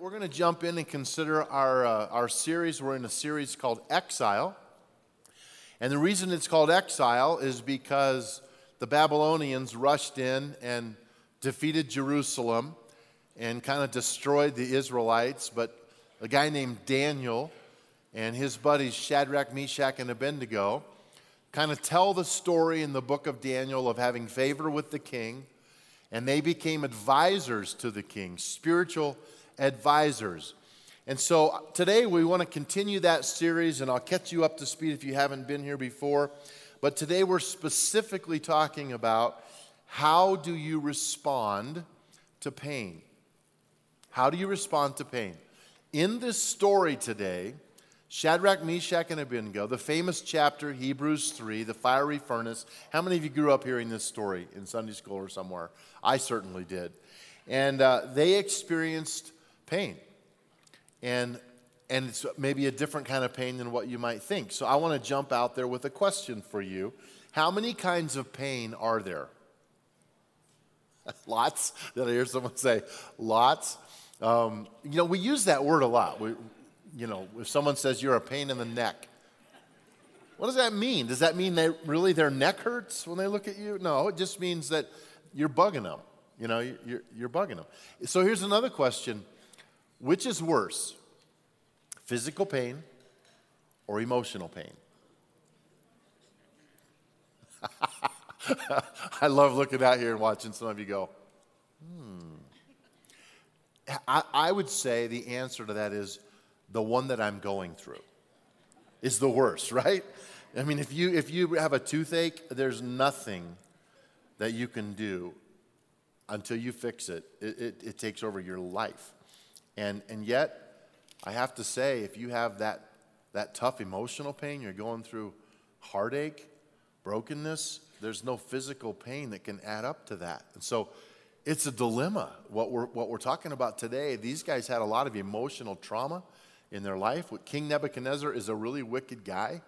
We're going to jump in and consider our series. We're in a series called Exile. And the reason it's called Exile is because the Babylonians rushed in and defeated Jerusalem and kind of destroyed the Israelites. But a guy named Daniel and his buddies Shadrach, Meshach, and Abednego kind of tell the story in the book of Daniel of having favor with the king. And they became advisors to the king, spiritual advisors. And so today we want to continue that series, and I'll catch you up to speed if you haven't been here before. But today we're specifically talking about how do you respond to pain? How do you respond to pain? In this story today, Shadrach, Meshach, and Abednego, the famous chapter, Hebrews 3, the fiery furnace. How many of you grew up hearing this story in Sunday school or somewhere? I certainly did. And they experienced pain. And it's maybe a different kind of pain than what you might think. So I want to jump out there with a question for you. How many kinds of pain are there? Lots. Did I hear someone say lots? We use that word a lot. If someone says you're a pain in the neck, what does that mean? Does that mean their neck hurts when they look at you? No, it just means that you're bugging them. You're bugging them. So here's another question. Which is worse, physical pain or emotional pain? I love looking out here and watching some of you go, I would say the answer to that is the one that I'm going through is the worst, right? I mean, if you have a toothache, there's nothing that you can do until you fix it. It takes over your life. And yet, I have to say, if you have that tough emotional pain, you're going through heartache, brokenness, there's no physical pain that can add up to that. And so it's a dilemma, what we're talking about today. These guys had a lot of emotional trauma in their life. King Nebuchadnezzar is a really wicked guy.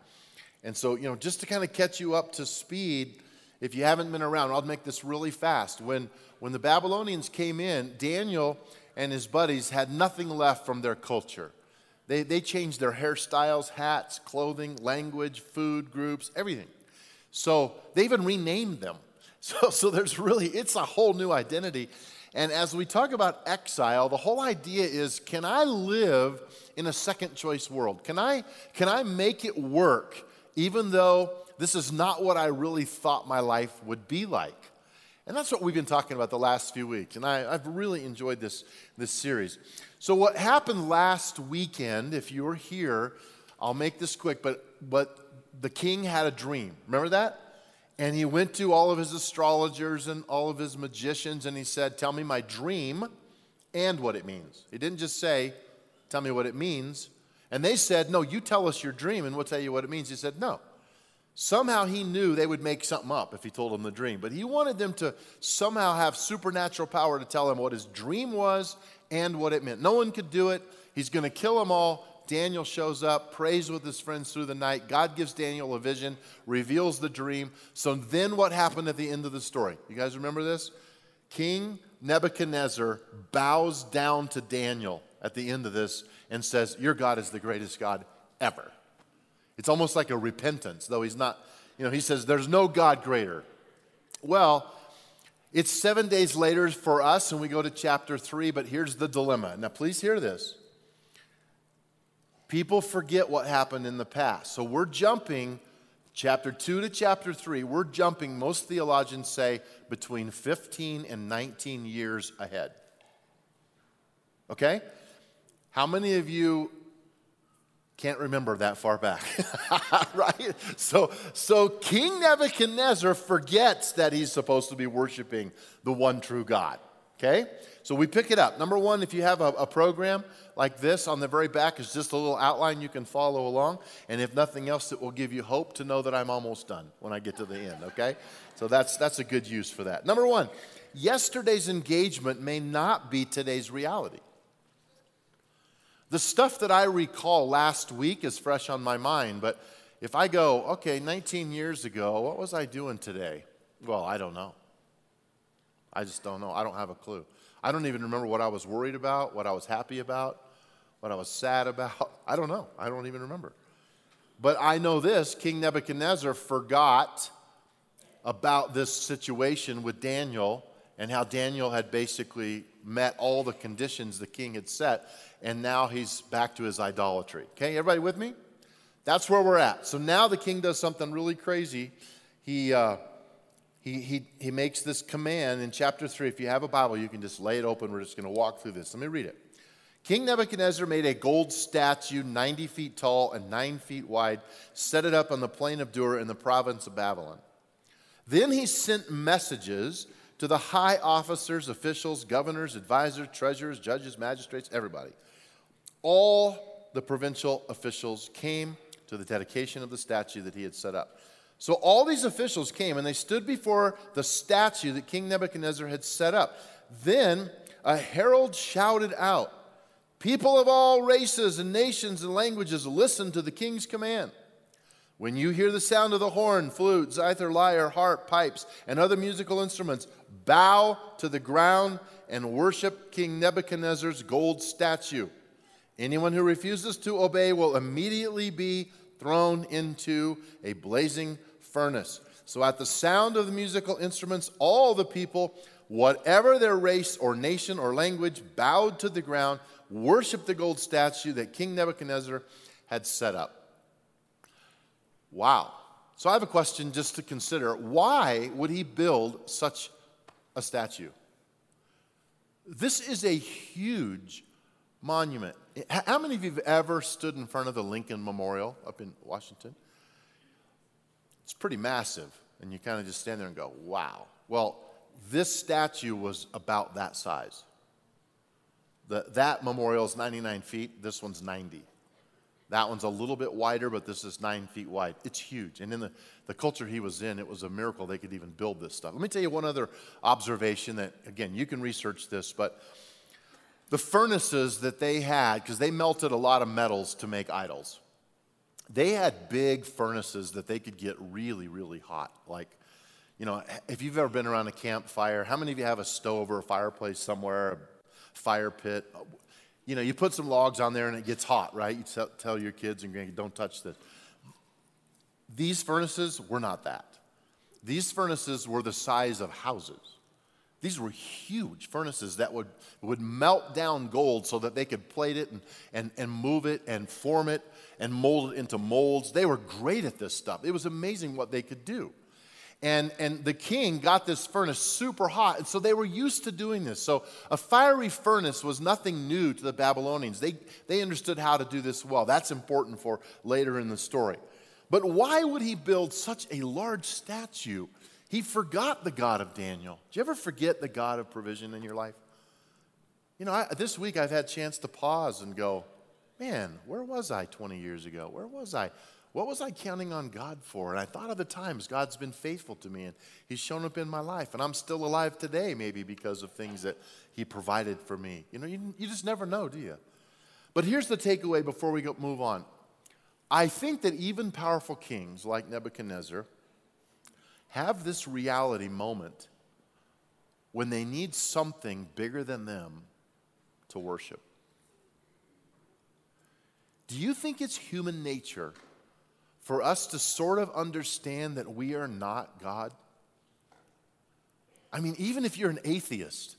And so, just to kind of catch you up to speed, if you haven't been around, I'll make this really fast. When the Babylonians came in, Daniel and his buddies had nothing left from their culture. They changed their hairstyles, hats, clothing, language, food groups, everything. So they even renamed them. So there's really, it's a whole new identity. And as we talk about exile, the whole idea is, can I live in a second choice world? Can I make it work even though this is not what I really thought my life would be like? And that's what we've been talking about the last few weeks. And I've really enjoyed this series. So what happened last weekend, if you were here, I'll make this quick, but the king had a dream. Remember that? And he went to all of his astrologers and all of his magicians, and he said, tell me my dream and what it means. He didn't just say, tell me what it means. And they said, no, you tell us your dream, and we'll tell you what it means. He said, no. Somehow he knew they would make something up if he told them the dream. But he wanted them to somehow have supernatural power to tell him what his dream was and what it meant. No one could do it. He's going to kill them all. Daniel shows up, prays with his friends through the night. God gives Daniel a vision, reveals the dream. So then what happened at the end of the story? You guys remember this? King Nebuchadnezzar bows down to Daniel at the end of this and says, your God is the greatest God ever. It's almost like a repentance, though he's not, he says, there's no God greater. Well, it's 7 days later for us, and we go to chapter 3, but here's the dilemma. Now, please hear this. People forget what happened in the past. So we're jumping chapter 2 to chapter 3. We're jumping, most theologians say, between 15 and 19 years ahead. Okay? How many of you can't remember that far back? Right? So King Nebuchadnezzar forgets that he's supposed to be worshiping the one true God. Okay? So we pick it up. Number one, if you have a program like this, on the very back is just a little outline you can follow along. And if nothing else, it will give you hope to know that I'm almost done when I get to the end, okay? So that's a good use for that. Number one, yesterday's engagement may not be today's reality. The stuff that I recall last week is fresh on my mind, but if I go, okay, 19 years ago, what was I doing today? Well, I don't know. I just don't know. I don't have a clue. I don't even remember what I was worried about, what I was happy about, what I was sad about. I don't know. I don't even remember. But I know this, King Nebuchadnezzar forgot about this situation with Daniel and how Daniel had basically met all the conditions the king had set, and now he's back to his idolatry. Okay, everybody with me? That's where we're at. So now the king does something really crazy. He makes this command in chapter 3. If you have a Bible, you can just lay it open. We're just going to walk through this. Let me read it. King Nebuchadnezzar made a gold statue 90 feet tall and 9 feet wide, set it up on the plain of Dura in the province of Babylon. Then he sent messages to the high officers, officials, governors, advisors, treasurers, judges, magistrates, everybody. All the provincial officials came to the dedication of the statue that he had set up. So all these officials came, and they stood before the statue that King Nebuchadnezzar had set up. Then a herald shouted out, "People of all races and nations and languages, listen to the king's command. When you hear the sound of the horn, flute, zither, lyre, harp, pipes, and other musical instruments, bow to the ground and worship King Nebuchadnezzar's gold statue. Anyone who refuses to obey will immediately be thrown into a blazing furnace." So at the sound of the musical instruments, all the people, whatever their race or nation or language, bowed to the ground, worshiped the gold statue that King Nebuchadnezzar had set up. Wow. So I have a question just to consider. Why would he build such a statue? This is a huge monument. How many of you have ever stood in front of the Lincoln Memorial up in Washington? It's pretty massive, and you kind of just stand there and go, wow. Well, this statue was about that size. That memorial is 99 feet. This one's 90. That one's a little bit wider, but this is 9 feet wide. It's huge. And in the culture he was in, it was a miracle they could even build this stuff. Let me tell you one other observation that, again, you can research this, but the furnaces that they had, because they melted a lot of metals to make idols, they had big furnaces that they could get really, really hot. Like, you know, if you've ever been around a campfire, how many of you have a stove or a fireplace somewhere, a fire pit? You know, you put some logs on there and it gets hot, right? You tell your kids and grandkids, don't touch this. These furnaces were not that. These furnaces were the size of houses. These were huge furnaces that would melt down gold so that they could plate it and move it and form it and mold it into molds. They were great at this stuff. It was amazing what they could do. And the king got this furnace super hot, and so they were used to doing this. So a fiery furnace was nothing new to the Babylonians. They understood how to do this well. That's important for later in the story. But why would he build such a large statue? He forgot the God of Daniel. Do you ever forget the God of provision in your life? You know, this week I've had a chance to pause and go, man, where was I 20 years ago? Where was I? What was I counting on God for? And I thought of the times God's been faithful to me and he's shown up in my life. And I'm still alive today maybe because of things that he provided for me. You know, you just never know, do you? But here's the takeaway before we move on. I think that even powerful kings like Nebuchadnezzar have this reality moment when they need something bigger than them to worship. Do you think it's human nature for us to sort of understand that we are not God? I mean, even if you're an atheist,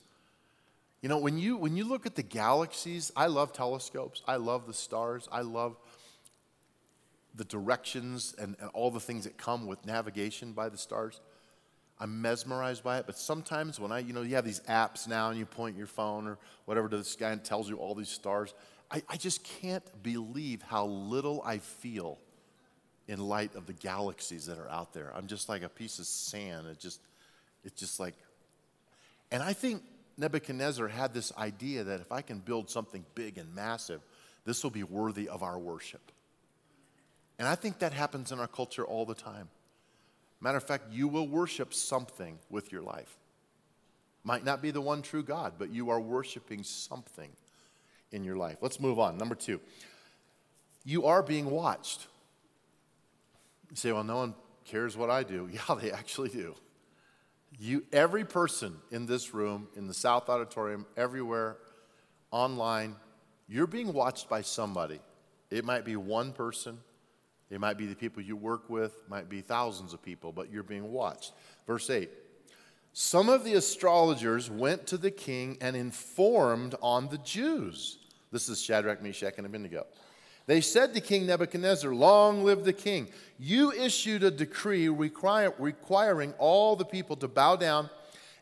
you know, when you look at the galaxies, I love telescopes, I love the stars, I love the directions and all the things that come with navigation by the stars. I'm mesmerized by it, but sometimes when you have these apps now and you point your phone or whatever to the sky and tells you all these stars, I just can't believe how little I feel in light of the galaxies that are out there. I'm just like a piece of sand. It's just like, and I think Nebuchadnezzar had this idea that if I can build something big and massive, this will be worthy of our worship. And I think that happens in our culture all the time. Matter of fact, you will worship something with your life. Might not be the one true God, but you are worshiping something in your life. Let's move on. Number 2, you are being watched. You say, well, no one cares what I do. Yeah, they actually do. You, every person in this room, in the South Auditorium, everywhere, online, you're being watched by somebody. It might be one person. It might be the people you work with. It might be thousands of people, but you're being watched. Verse 8. Some of the astrologers went to the king and informed on the Jews. This is Shadrach, Meshach, and Abednego. They said to King Nebuchadnezzar, "Long live the king. You issued a decree requiring all the people to bow down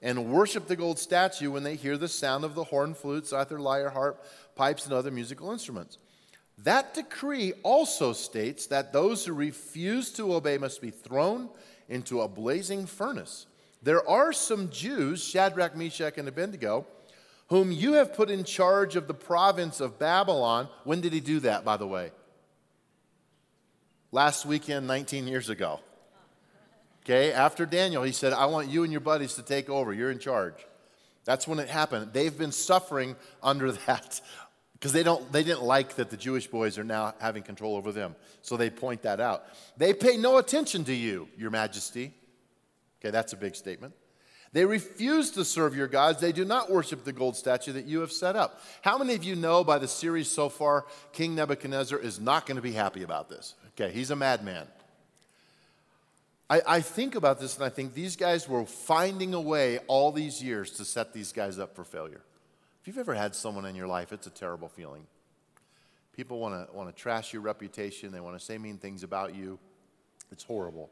and worship the gold statue when they hear the sound of the horn, flute, zither, lyre, harp, pipes, and other musical instruments. That decree also states that those who refuse to obey must be thrown into a blazing furnace. There are some Jews, Shadrach, Meshach, and Abednego, whom you have put in charge of the province of Babylon." When did he do that, by the way? Last weekend, 19 years ago. Okay, after Daniel, he said, "I want you and your buddies to take over. You're in charge." That's when it happened. They've been suffering under that because they didn't like that the Jewish boys are now having control over them. So they point that out. "They pay no attention to you, your majesty." Okay, that's a big statement. "They refuse to serve your gods. They do not worship the gold statue that you have set up." How many of you know by the series so far, King Nebuchadnezzar is not going to be happy about this? Okay, he's a madman. I think about this and I think these guys were finding a way all these years to set these guys up for failure. If you've ever had someone in your life, it's a terrible feeling. People want to trash your reputation. They want to say mean things about you. It's horrible.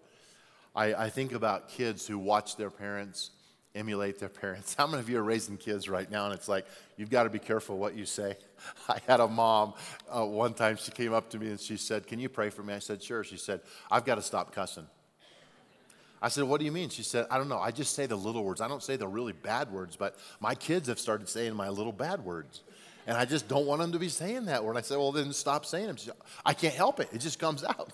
I think about kids who watch their parents, emulate their parents. How many of you are raising kids right now? And it's like, you've got to be careful what you say. I had a mom one time, she came up to me and she said, "Can you pray for me?" I said, "Sure." She said, "I've got to stop cussing." I said, "What do you mean?" She said, "I don't know. I just say the little words. I don't say the really bad words, but my kids have started saying my little bad words. And I just don't want them to be saying that word." I said, "Well, then stop saying them." She said, "I can't help it. It just comes out."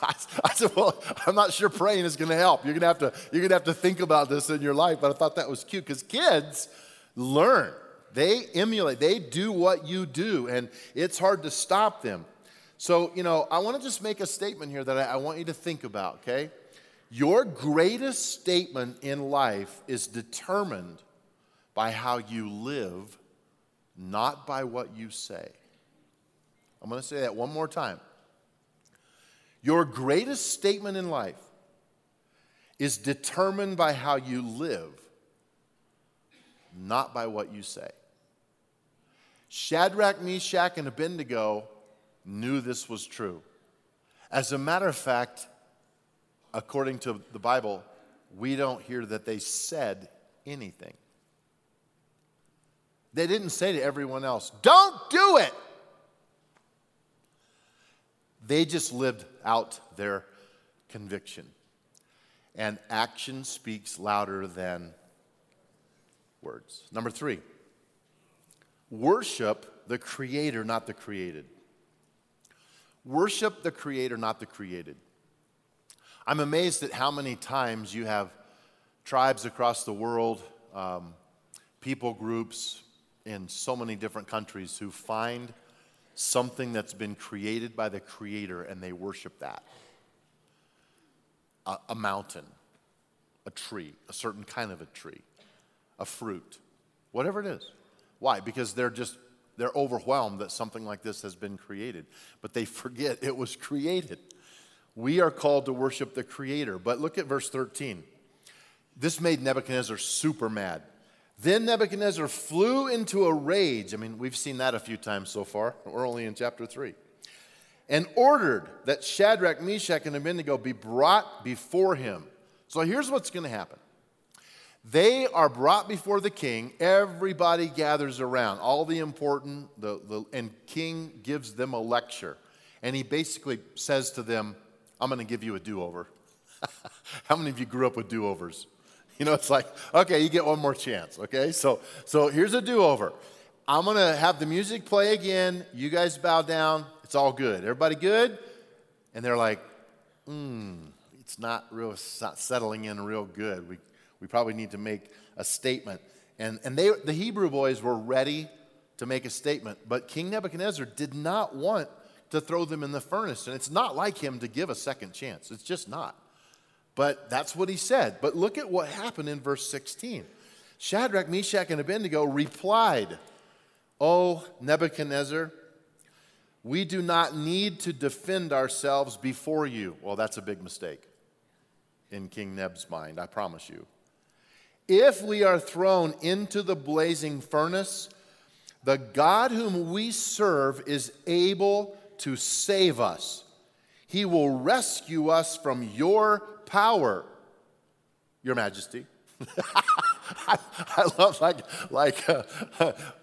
I said, "Well, I'm not sure praying is going to help. You're gonna have to think about this in your life." But I thought that was cute because kids learn. They emulate. They do what you do, and it's hard to stop them. So, I want to just make a statement here that I want you to think about, okay? Your greatest statement in life is determined by how you live, not by what you say. I'm going to say that one more time. Your greatest statement in life is determined by how you live, not by what you say. Shadrach, Meshach, and Abednego knew this was true. As a matter of fact, according to the Bible, we don't hear that they said anything. They didn't say to everyone else, "Don't do it." They just lived out their conviction. And action speaks louder than words. Number 3, worship the Creator, not the created. Worship the Creator, not the created. I'm amazed at how many times you have tribes across the world, people groups in so many different countries who find something that's been created by the Creator and they worship that. A mountain, a tree, a certain kind of a tree, a fruit, whatever it is. Why? Because they're overwhelmed that something like this has been created, but they forget it was created. We are called to worship the Creator. But look at verse 13. This made Nebuchadnezzar super mad. Then Nebuchadnezzar flew into a rage. I mean, we've seen that a few times so far. We're only in chapter 3. And ordered that Shadrach, Meshach, and Abednego be brought before him. So here's what's going to happen. They are brought before the king. Everybody gathers around. All the important, and king gives them a lecture. And he basically says to them, "I'm going to give you a do-over." How many of you grew up with do-overs? It's like, okay, you get one more chance, okay? So here's a do-over. I'm going to have the music play again. You guys bow down. It's all good. Everybody good? And they're like, it's not settling in real good. We probably need to make a statement. And the Hebrew boys were ready to make a statement, but King Nebuchadnezzar did not want to throw them in the furnace. And it's not like him to give a second chance. It's just not. But that's what he said. But look at what happened in verse 16. Shadrach, Meshach, and Abednego replied, "O Nebuchadnezzar, we do not need to defend ourselves before you." Well, that's a big mistake in King Neb's mind, I promise you. "If we are thrown into the blazing furnace, the God whom we serve is able to save us. He will rescue us from your power, your majesty." I love,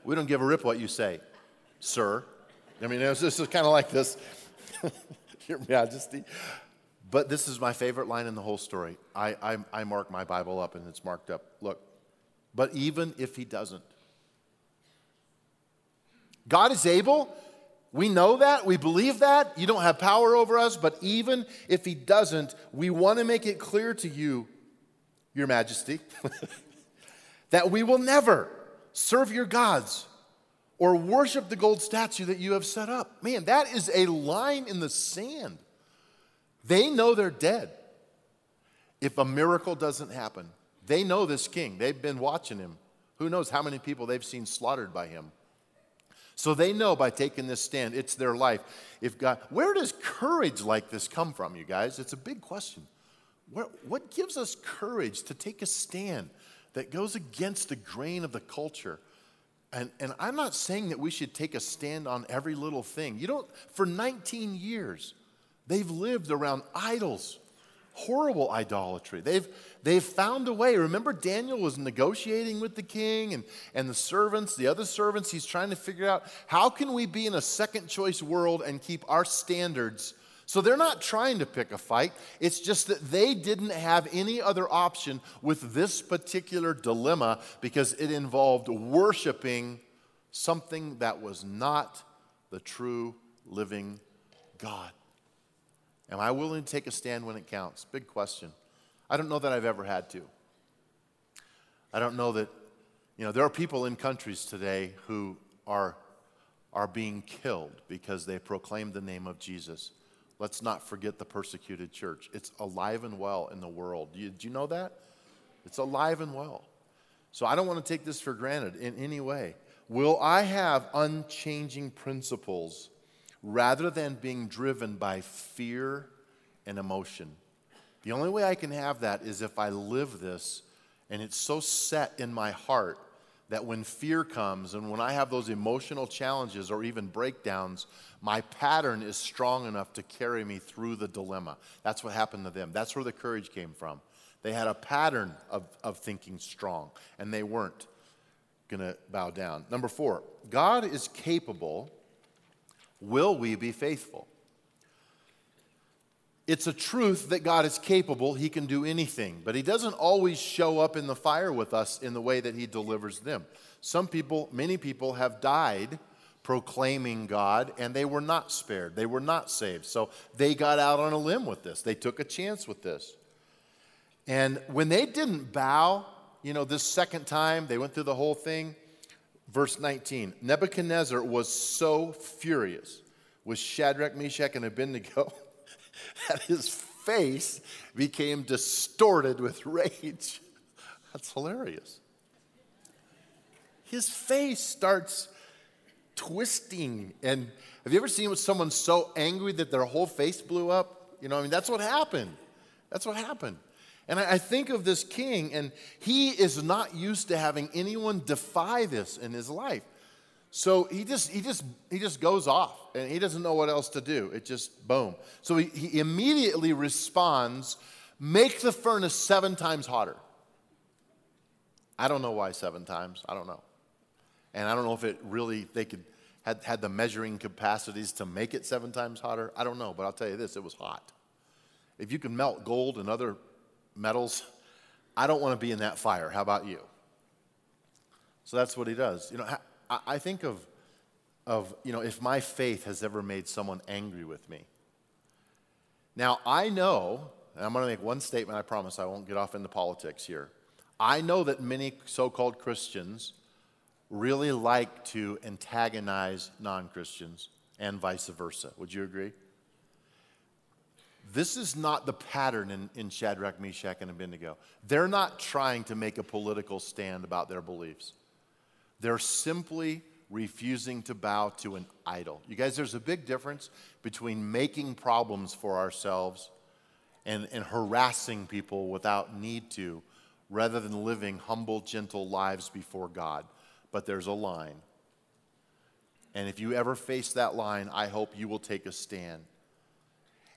we don't give a rip what you say, sir. I mean, this is kind of like this, your majesty. But this is my favorite line in the whole story. I mark my Bible up, and it's marked up. Look, but even if he doesn't, God is able. We know that. We believe that. You don't have power over us. But even if he doesn't, we want to make it clear to you, your majesty, that we will never serve your gods or worship the gold statue that you have set up. Man, that is a line in the sand. They know they're dead if a miracle doesn't happen. They know this king. They've been watching him. Who knows how many people they've seen slaughtered by him. So they know by taking this stand, it's their life. If God, where does courage like this come from, you guys? It's a big question. What gives us courage to take a stand that goes against the grain of the culture? And I'm not saying that we should take a stand on every little thing. For 19 years, they've lived around idols, horrible idolatry. They've found a way. Remember, Daniel was negotiating with the king and the servants, the other servants. He's trying to figure out, how can we be in a second choice world and keep our standards? So they're not trying to pick a fight. It's just that they didn't have any other option with this particular dilemma because it involved worshiping something that was not the true living God. Am I willing to take a stand when it counts? Big question. I don't know that I've ever had to. I don't know that, there are people in countries today who are being killed because they proclaim the name of Jesus. Let's not forget the persecuted church. It's alive and well in the world. Do you know that? It's alive and well. So I don't want to take this for granted in any way. Will I have unchanging principles rather than being driven by fear and emotion? The only way I can have that is if I live this and it's so set in my heart that when fear comes and when I have those emotional challenges or even breakdowns, my pattern is strong enough to carry me through the dilemma. That's what happened to them. That's where the courage came from. They had a pattern of thinking strong, and they weren't going to bow down. Number 4, God is capable. Will we be faithful? It's a truth that God is capable. He can do anything, but he doesn't always show up in the fire with us in the way that he delivers them. Many people have died proclaiming God, and they were not spared. They were not saved. So they got out on a limb with this. They took a chance with this. And when they didn't bow, this second time, they went through the whole thing. Verse 19, Nebuchadnezzar was so furious with Shadrach, Meshach, and Abednego that his face became distorted with rage. That's hilarious. His face starts twisting. And have you ever seen someone so angry that their whole face blew up? That's what happened. And I think of this king, and he is not used to having anyone defy this in his life. So he just goes off, and he doesn't know what else to do. It just, boom. So he immediately responds, make the furnace 7 times hotter. I don't know why 7 times. I don't know. And I don't know if it really, they could had the measuring capacities to make it 7 times hotter. I don't know, but I'll tell you this, it was hot. If you can melt gold and other metals, I don't want to be in that fire. How about you? So that's what he does. I think of if my faith has ever made someone angry with me. Now, I know, and I'm going to make one statement, I promise I won't get off into politics here. I know that many so-called Christians really like to antagonize non-Christians and vice versa. Would you agree? This is not the pattern in Shadrach, Meshach, and Abednego. They're not trying to make a political stand about their beliefs. They're simply refusing to bow to an idol. You guys, there's a big difference between making problems for ourselves and harassing people without need to, rather than living humble, gentle lives before God. But there's a line. And if you ever face that line, I hope you will take a stand.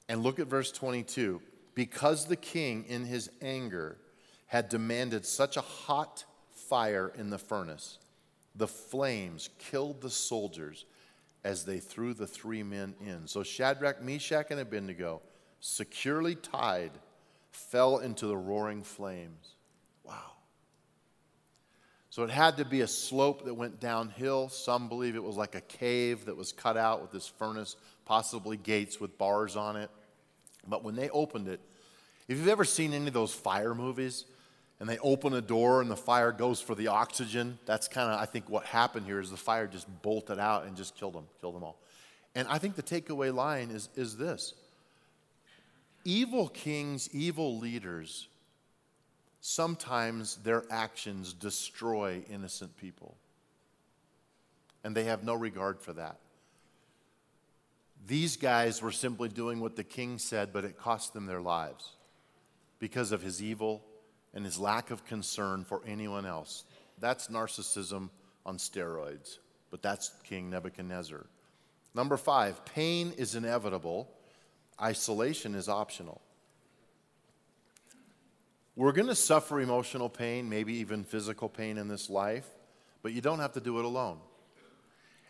And look at verse 22. Because the king, in his anger, had demanded such a hot fire in the furnace, the flames killed the soldiers as they threw the three men in. So Shadrach, Meshach, and Abednego, securely tied, fell into the roaring flames. Wow. So it had to be a slope that went downhill. Some believe it was like a cave that was cut out with this furnace, possibly gates with bars on it. But when they opened it, if you've ever seen any of those fire movies, and they open a door and the fire goes for the oxygen, that's kind of, I think, what happened here is the fire just bolted out and just killed them all. And I think the takeaway line is this. Evil kings, evil leaders, sometimes their actions destroy innocent people, and they have no regard for that. These guys were simply doing what the king said, but it cost them their lives because of his evil and his lack of concern for anyone else. That's narcissism on steroids, but that's King Nebuchadnezzar. Number 5, pain is inevitable. Isolation is optional. We're going to suffer emotional pain, maybe even physical pain in this life, but you don't have to do it alone.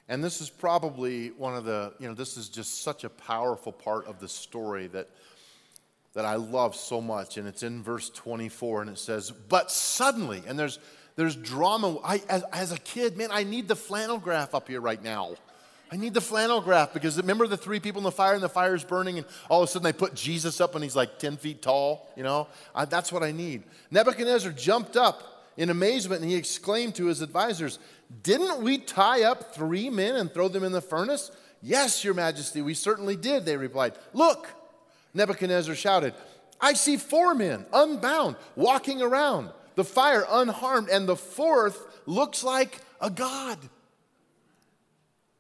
And this is probably one of the, this is just such a powerful part of the story that I love so much. And it's in verse 24, and it says, but suddenly, and there's drama. As a kid, man, I need the flannel graph up here right now. I need the flannel graph because remember the three people in the fire and the fire's burning and all of a sudden they put Jesus up and he's like 10 feet tall, That's what I need. Nebuchadnezzar jumped up in amazement and he exclaimed to his advisors, didn't we tie up three men and throw them in the furnace? Yes, your majesty, we certainly did, they replied. Look, Nebuchadnezzar shouted, I see four men unbound walking around, the fire unharmed, and the fourth looks like a god.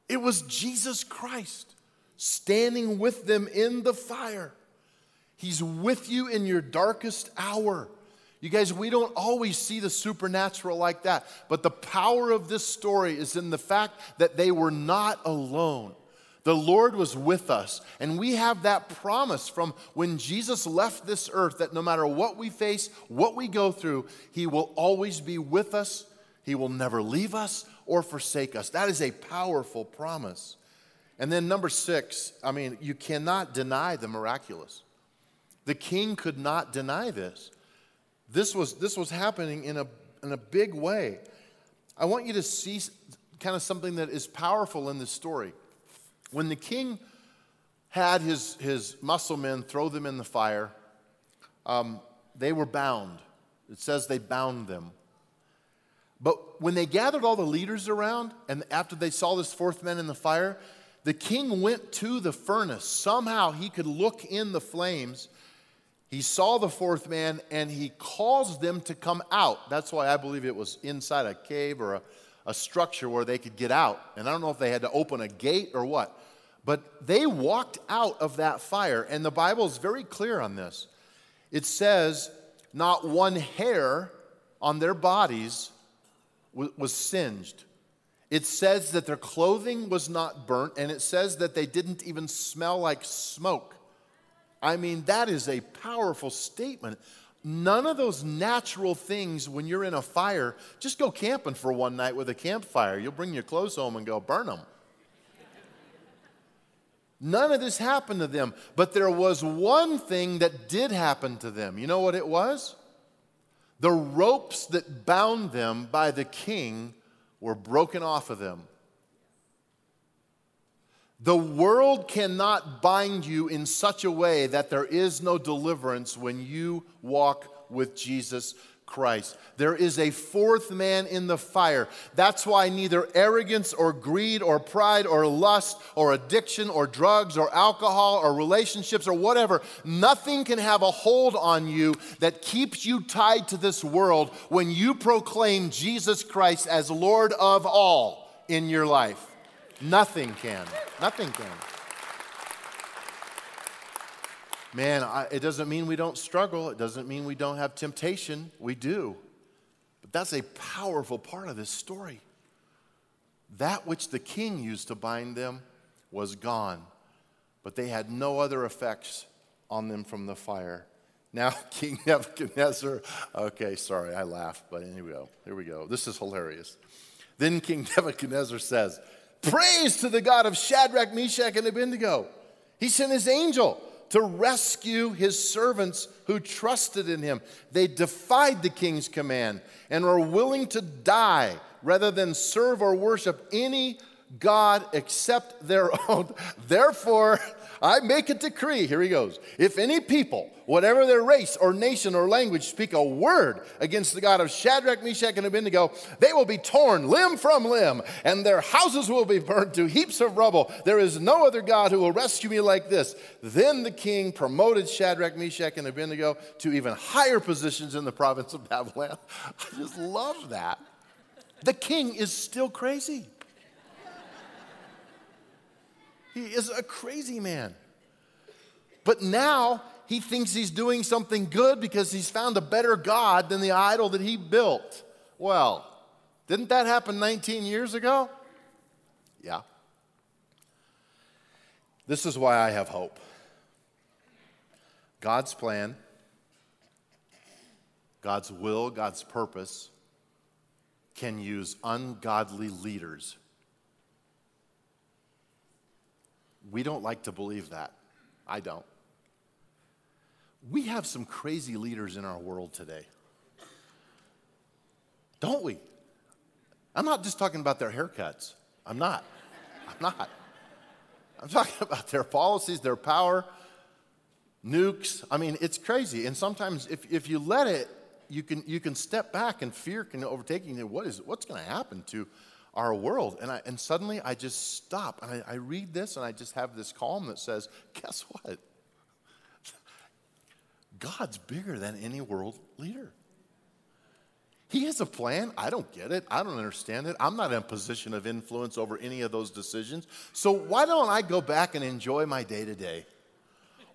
It was Jesus Christ standing with them in the fire. He's with you in your darkest hour. You guys, we don't always see the supernatural like that, but the power of this story is in the fact that they were not alone. The Lord was with us, and we have that promise from when Jesus left this earth that no matter what we face, what we go through, He will always be with us. He will never leave us or forsake us. That is a powerful promise. And then number 6, you cannot deny the miraculous. The king could not deny this. This was happening in a big way. I want you to see kind of something that is powerful in this story. When the king had his muscle men throw them in the fire, they were bound. It says they bound them. But when they gathered all the leaders around, and after they saw this fourth man in the fire, the king went to the furnace. Somehow he could look in the flames. He saw the fourth man, and he caused them to come out. That's why I believe it was inside a cave or a structure where they could get out. And I don't know if they had to open a gate or what. But they walked out of that fire, and the Bible is very clear on this. It says not one hair on their bodies was singed. It says that their clothing was not burnt, and it says that they didn't even smell like smoke. That is a powerful statement. None of those natural things when you're in a fire, just go camping for one night with a campfire. You'll bring your clothes home and go burn them. None of this happened to them, but there was one thing that did happen to them. You know what it was? The ropes that bound them by the king were broken off of them. The world cannot bind you in such a way that there is no deliverance when you walk with Jesus. Christ. There is a fourth man in the fire. That's why neither arrogance or greed or pride or lust or addiction or drugs or alcohol or relationships or whatever, nothing can have a hold on you that keeps you tied to this world when you proclaim Jesus Christ as Lord of all in your life. Nothing can. Nothing can. Man, it doesn't mean we don't struggle. It doesn't mean we don't have temptation. We do. But that's a powerful part of this story. That which the king used to bind them was gone, but they had no other effects on them from the fire. Now, King Nebuchadnezzar, okay, sorry, I laughed, but anyway, here we go. This is hilarious. Then King Nebuchadnezzar says, "Praise to the God of Shadrach, Meshach, and Abednego. He sent his angel to rescue his servants who trusted in him. They defied the king's command and were willing to die rather than serve or worship any god except their own. Therefore, I make a decree." Here he goes. "If any people, whatever their race or nation or language, speak a word against the God of Shadrach, Meshach, and Abednego, they will be torn limb from limb, and their houses will be burned to heaps of rubble. There is no other God who will rescue me like this." Then the king promoted Shadrach, Meshach, and Abednego to even higher positions in the province of Babylon. I just love that. The king is still crazy. He is a crazy man. But now he thinks he's doing something good because he's found a better God than the idol that he built. Well, didn't that happen 19 years ago? Yeah. This is why I have hope. God's plan, God's will, God's purpose can use ungodly leaders. We don't like to believe that. I don't. We have some crazy leaders in our world today, don't we? I'm not just talking about their haircuts. I'm not. I'm talking about their policies, their power, nukes. I mean, it's crazy. And sometimes if you let it, you can step back and fear can overtake you. What's going to happen to our world? And suddenly I just stop and I read this and I just have this calm that says, guess what? God's bigger than any world leader. He has a plan. I don't get it. I don't understand it. I'm not in a position of influence over any of those decisions. So why don't I go back and enjoy my day to day?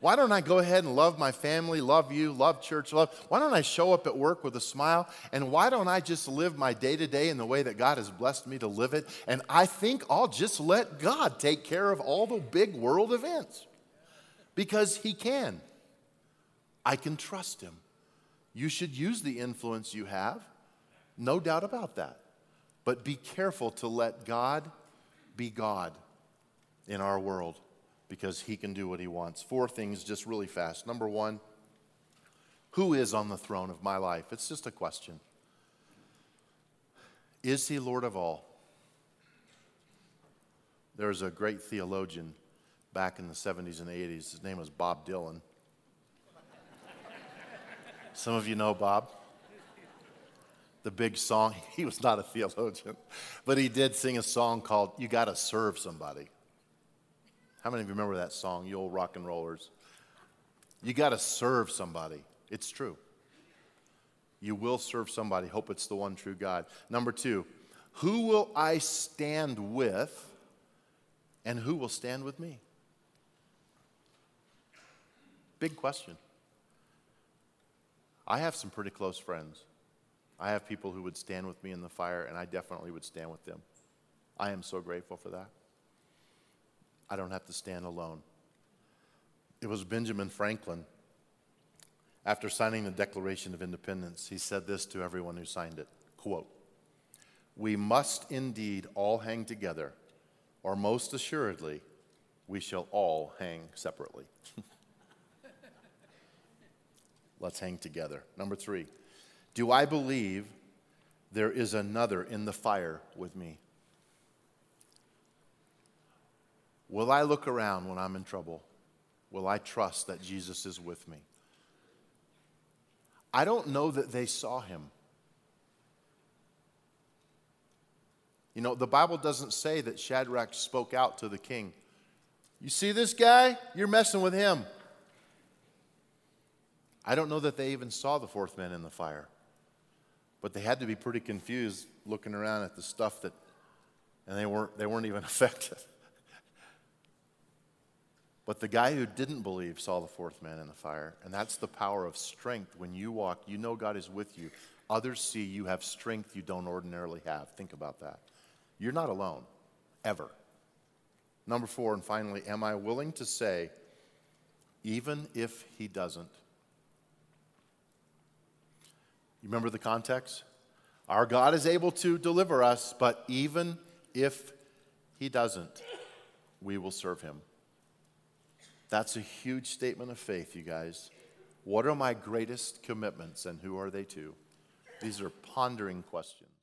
Why don't I go ahead and love my family, love you, love church, why don't I show up at work with a smile? And why don't I just live my day-to-day in the way that God has blessed me to live it? And I think I'll just let God take care of all the big world events because he can. I can trust him. You should use the influence you have, no doubt about that. But be careful to let God be God in our world, because he can do what he wants. Four things just really fast. Number one, who is on the throne of my life? It's just a question. Is he Lord of all? There was a great theologian back in the 70s and 80s. His name was Bob Dylan. Some of you know Bob. The big song. He was not a theologian, but he did sing a song called "You Gotta Serve Somebody." How many of you remember that song, you old rock and rollers? You got to serve somebody. It's true. You will serve somebody. Hope it's the one true God. Number two, who will I stand with and who will stand with me? Big question. I have some pretty close friends. I have people who would stand with me in the fire, and I definitely would stand with them. I am so grateful for that. I don't have to stand alone. It was Benjamin Franklin. After signing the Declaration of Independence, he said this to everyone who signed it, quote, "We must indeed all hang together, or most assuredly, we shall all hang separately." Let's hang together. Number three, do I believe there is another in the fire with me? Will I look around when I'm in trouble? Will I trust that Jesus is with me? I don't know that they saw him. You know, the Bible doesn't say that Shadrach spoke out to the king. You see this guy? You're messing with him. I don't know that they even saw the fourth man in the fire. But they had to be pretty confused looking around at the stuff that, and they weren't even affected. But the guy who didn't believe saw the fourth man in the fire. And that's the power of strength. When you walk, you know God is with you. Others see you have strength you don't ordinarily have. Think about that. You're not alone, ever. Number four, and finally, am I willing to say, even if he doesn't? You remember the context? Our God is able to deliver us, but even if he doesn't, we will serve him. That's a huge statement of faith, you guys. What are my greatest commitments and who are they to? These are pondering questions.